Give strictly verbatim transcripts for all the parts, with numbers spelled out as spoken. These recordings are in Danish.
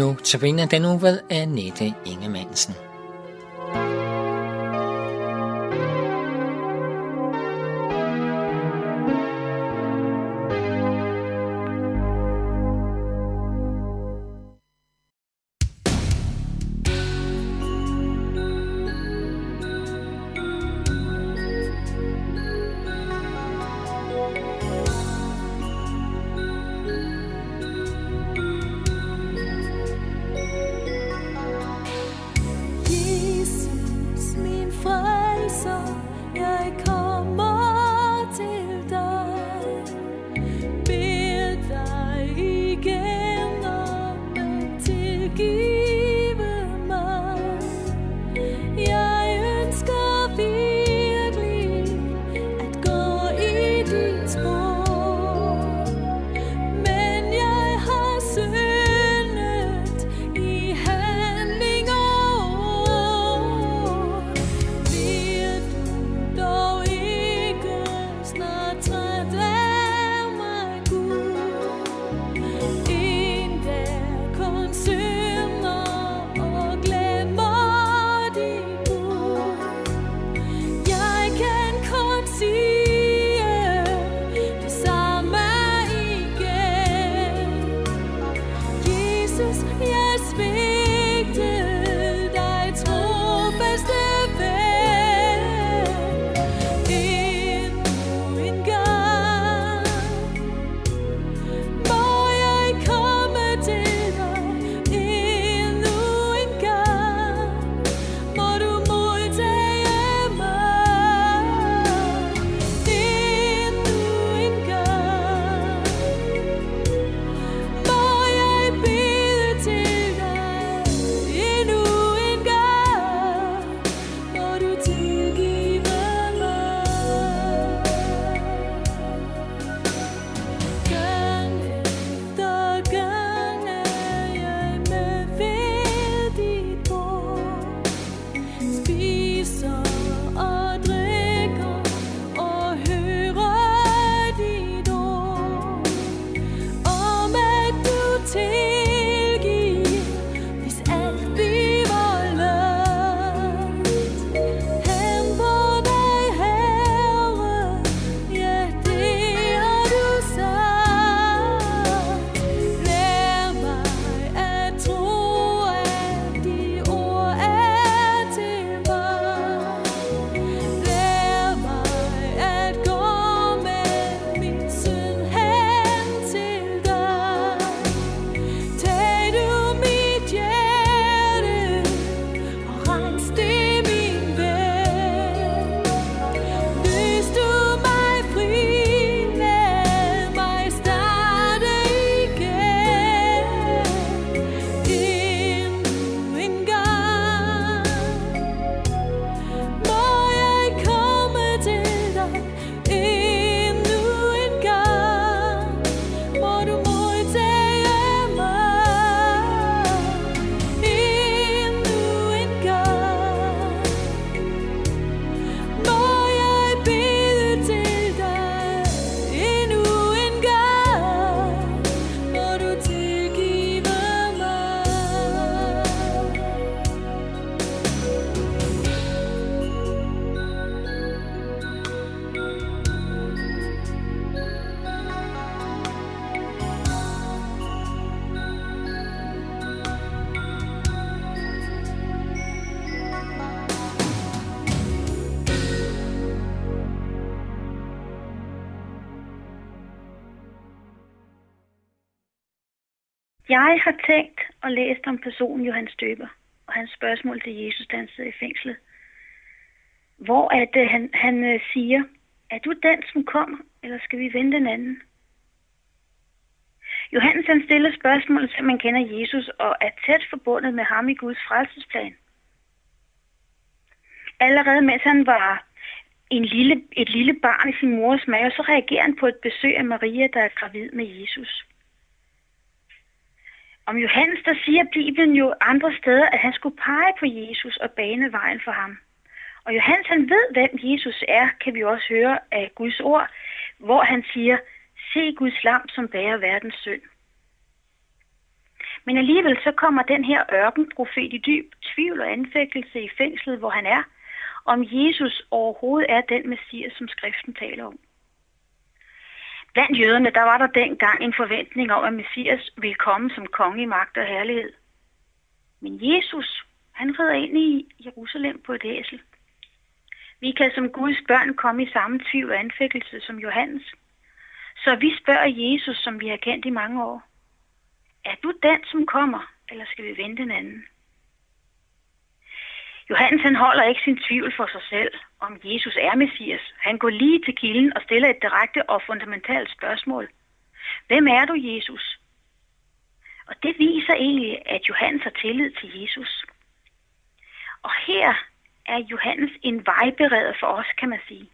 Nu tabiner den uge af Nette Ingemandsen. Jeg har tænkt og læst om personen Johannes Døber og hans spørgsmål til Jesus, da han sidder i fængslet, hvor at, uh, han, han uh, siger, er du den, som kommer, eller skal vi vente en anden? Johannes han stiller spørgsmålet, så man kender Jesus og er tæt forbundet med ham i Guds frelsesplan. Allerede mens han var en lille, et lille barn i sin mors mave, så reagerer han på et besøg af Maria, der er gravid med Jesus. Om Johannes, der siger Bibelen jo andre steder, at han skulle pege på Jesus og bane vejen for ham. Og Johannes, han ved, hvem Jesus er, kan vi også høre af Guds ord, hvor han siger, se Guds lam, som bærer verdens synd. Men alligevel så kommer den her ørkenprofet i dyb tvivl og anfægtelse i fængslet, hvor han er, om Jesus overhovedet er den Messias, som skriften taler om. Blandt jøderne, der var der dengang en forventning om, at Messias ville komme som konge i magt og herlighed. Men Jesus, han rider ind i Jerusalem på et æsel. Vi kan som Guds børn komme i samme tvivl og anfægtelse som Johannes. Så vi spørger Jesus, som vi har kendt i mange år. Er du den, som kommer, eller skal vi vente en anden? Johannes han holder ikke sin tvivl for sig selv, om Jesus er Messias. Han går lige til kilden og stiller et direkte og fundamentalt spørgsmål. Hvem er du, Jesus? Og det viser egentlig, at Johannes har tillid til Jesus. Og her er Johannes en vejbereder for os, kan man sige.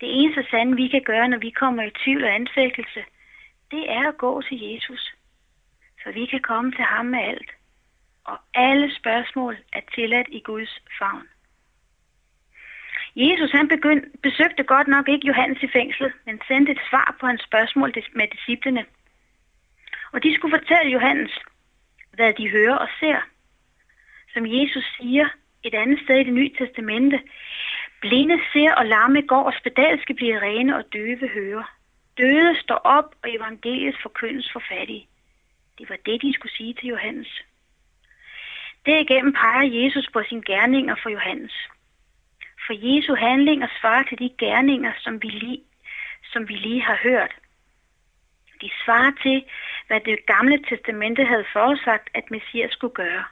Det eneste sande, vi kan gøre, når vi kommer i tvivl og anfægtelse, det er at gå til Jesus. Så vi kan komme til ham med alt. Og alle spørgsmål er tilladt i Guds favn. Jesus han begyndte, besøgte godt nok ikke Johannes i fængslet, men sendte et svar på hans spørgsmål med disciplene. Og de skulle fortælle Johannes, hvad de hører og ser. Som Jesus siger et andet sted i Det Nye Testamente, blinde ser og lamme går, og spedalske bliver rene og døve hører. Døde står op, og evangeliet forkyndes for fattige. Det var det, de skulle sige til Johannes. Derigennem peger Jesus på sine gerninger for Johannes. For Jesu handlinger svarer til de gerninger, som vi lige, som vi lige har hørt. De svarer til, hvad Det Gamle Testamente havde forudsagt, at Messias skulle gøre.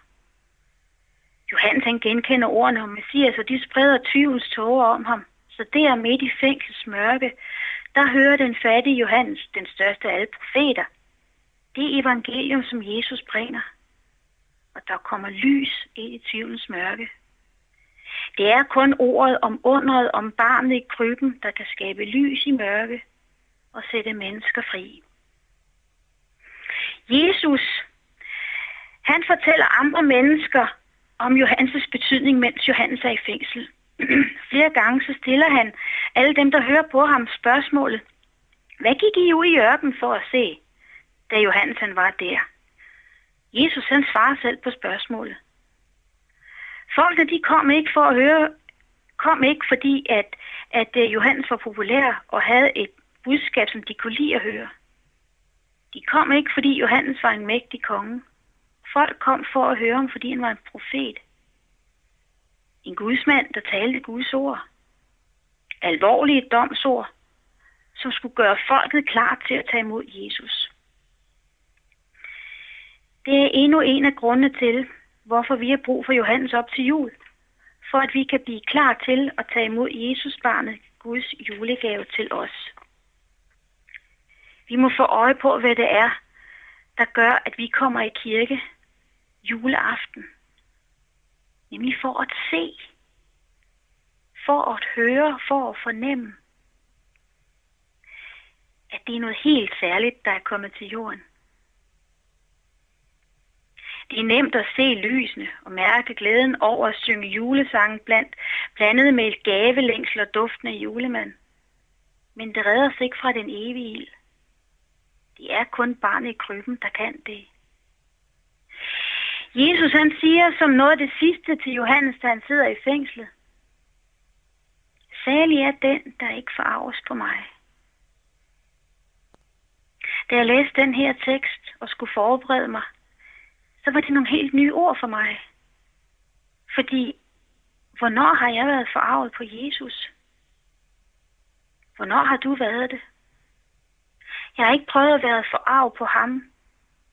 Johannes han genkender ordene om Messias, og de spreder tvivls tårer om ham. Så der midt i fængslets mørke, der hører den fattige Johannes, den største af alle profeter, det evangelium, som Jesus bringer. Og der kommer lys ind i tvivlens mørke. Det er kun ordet om underet, om barnet i krybben, der kan skabe lys i mørke og sætte mennesker fri. Jesus, han fortæller andre mennesker om Johannes' betydning, mens Johannes er i fængsel. Flere gange så stiller han alle dem, der hører på ham, spørgsmålet. Hvad gik I ud i ørkenen for at se, da Johannes han var der? Jesus han svarer selv på spørgsmålet. Folkene de kom ikke for at høre, kom ikke fordi at, at Johannes var populær og havde et budskab, som de kunne lide at høre. De kom ikke fordi Johannes var en mægtig konge. Folk kom for at høre ham, fordi han var en profet. En gudsmand, der talte Guds ord. Alvorlige domsord, som skulle gøre folket klar til at tage imod Jesus. Det er endnu en af grundene til, hvorfor vi har brug for Johannes op til jul. For at vi kan blive klar til at tage imod Jesus barnet, Guds julegave til os. Vi må få øje på, hvad det er, der gør, at vi kommer i kirke juleaften. Nemlig for at se, for at høre, for at fornemme, at det er noget helt særligt, der er kommet til jorden. Det er nemt at se lysene og mærke glæden over at synge julesange blandt, blandet med et gavelængsel og duften af julemand. Men det redder os ikke fra den evige ild. Det er kun barnet i krybben, der kan det. Jesus han siger som noget af det sidste til Johannes, da han sidder i fængslet. Salig er den, der ikke forarves på mig. Da jeg læste den her tekst og skulle forberede mig, så var det nogle helt nye ord for mig. Fordi, hvornår har jeg været forarvet på Jesus? Hvornår har du været det? Jeg har ikke prøvet at være forarvet på ham,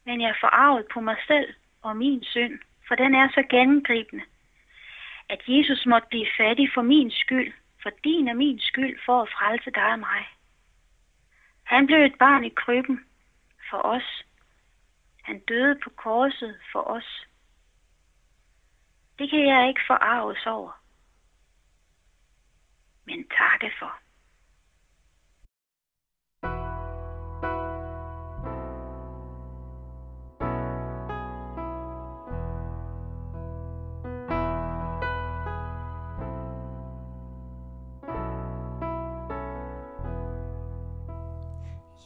men jeg er forarvet på mig selv og min synd, for den er så gennemgribende, at Jesus måtte blive fattig for min skyld, for din og min skyld, for at frelse dig og mig. Han blev et barn i krybben for os. Han døde på korset for os. Det kan jeg ikke forarges over, men takke for.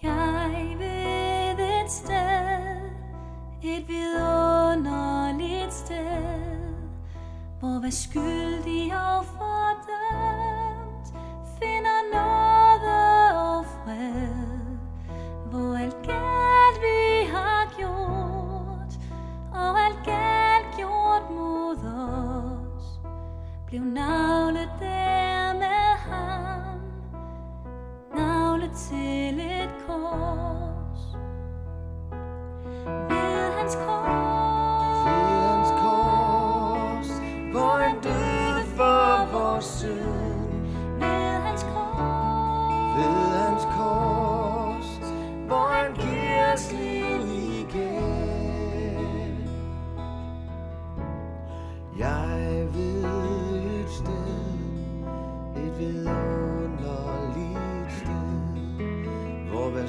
Jeg ved et sted et vidunderligt sted, hvor hver skyldig og fordømt finder nåde og fred, hvor alt galt vi har gjort og alt galt gjort mod os blev navlet der med ham, navlet til et kors. Ved hans kors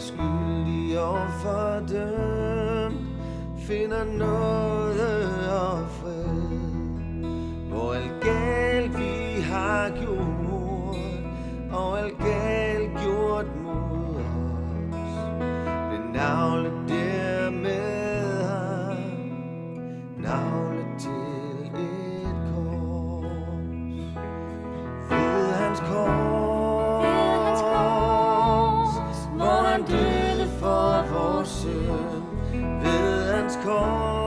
skyldig og fordømt finder nåde og fred, hvor alt galt vi har gjort og alt galt gjort mod os blev navlet der med ham, navlet til et kors. Ved hans kors døde for vores søn, ved hans kors.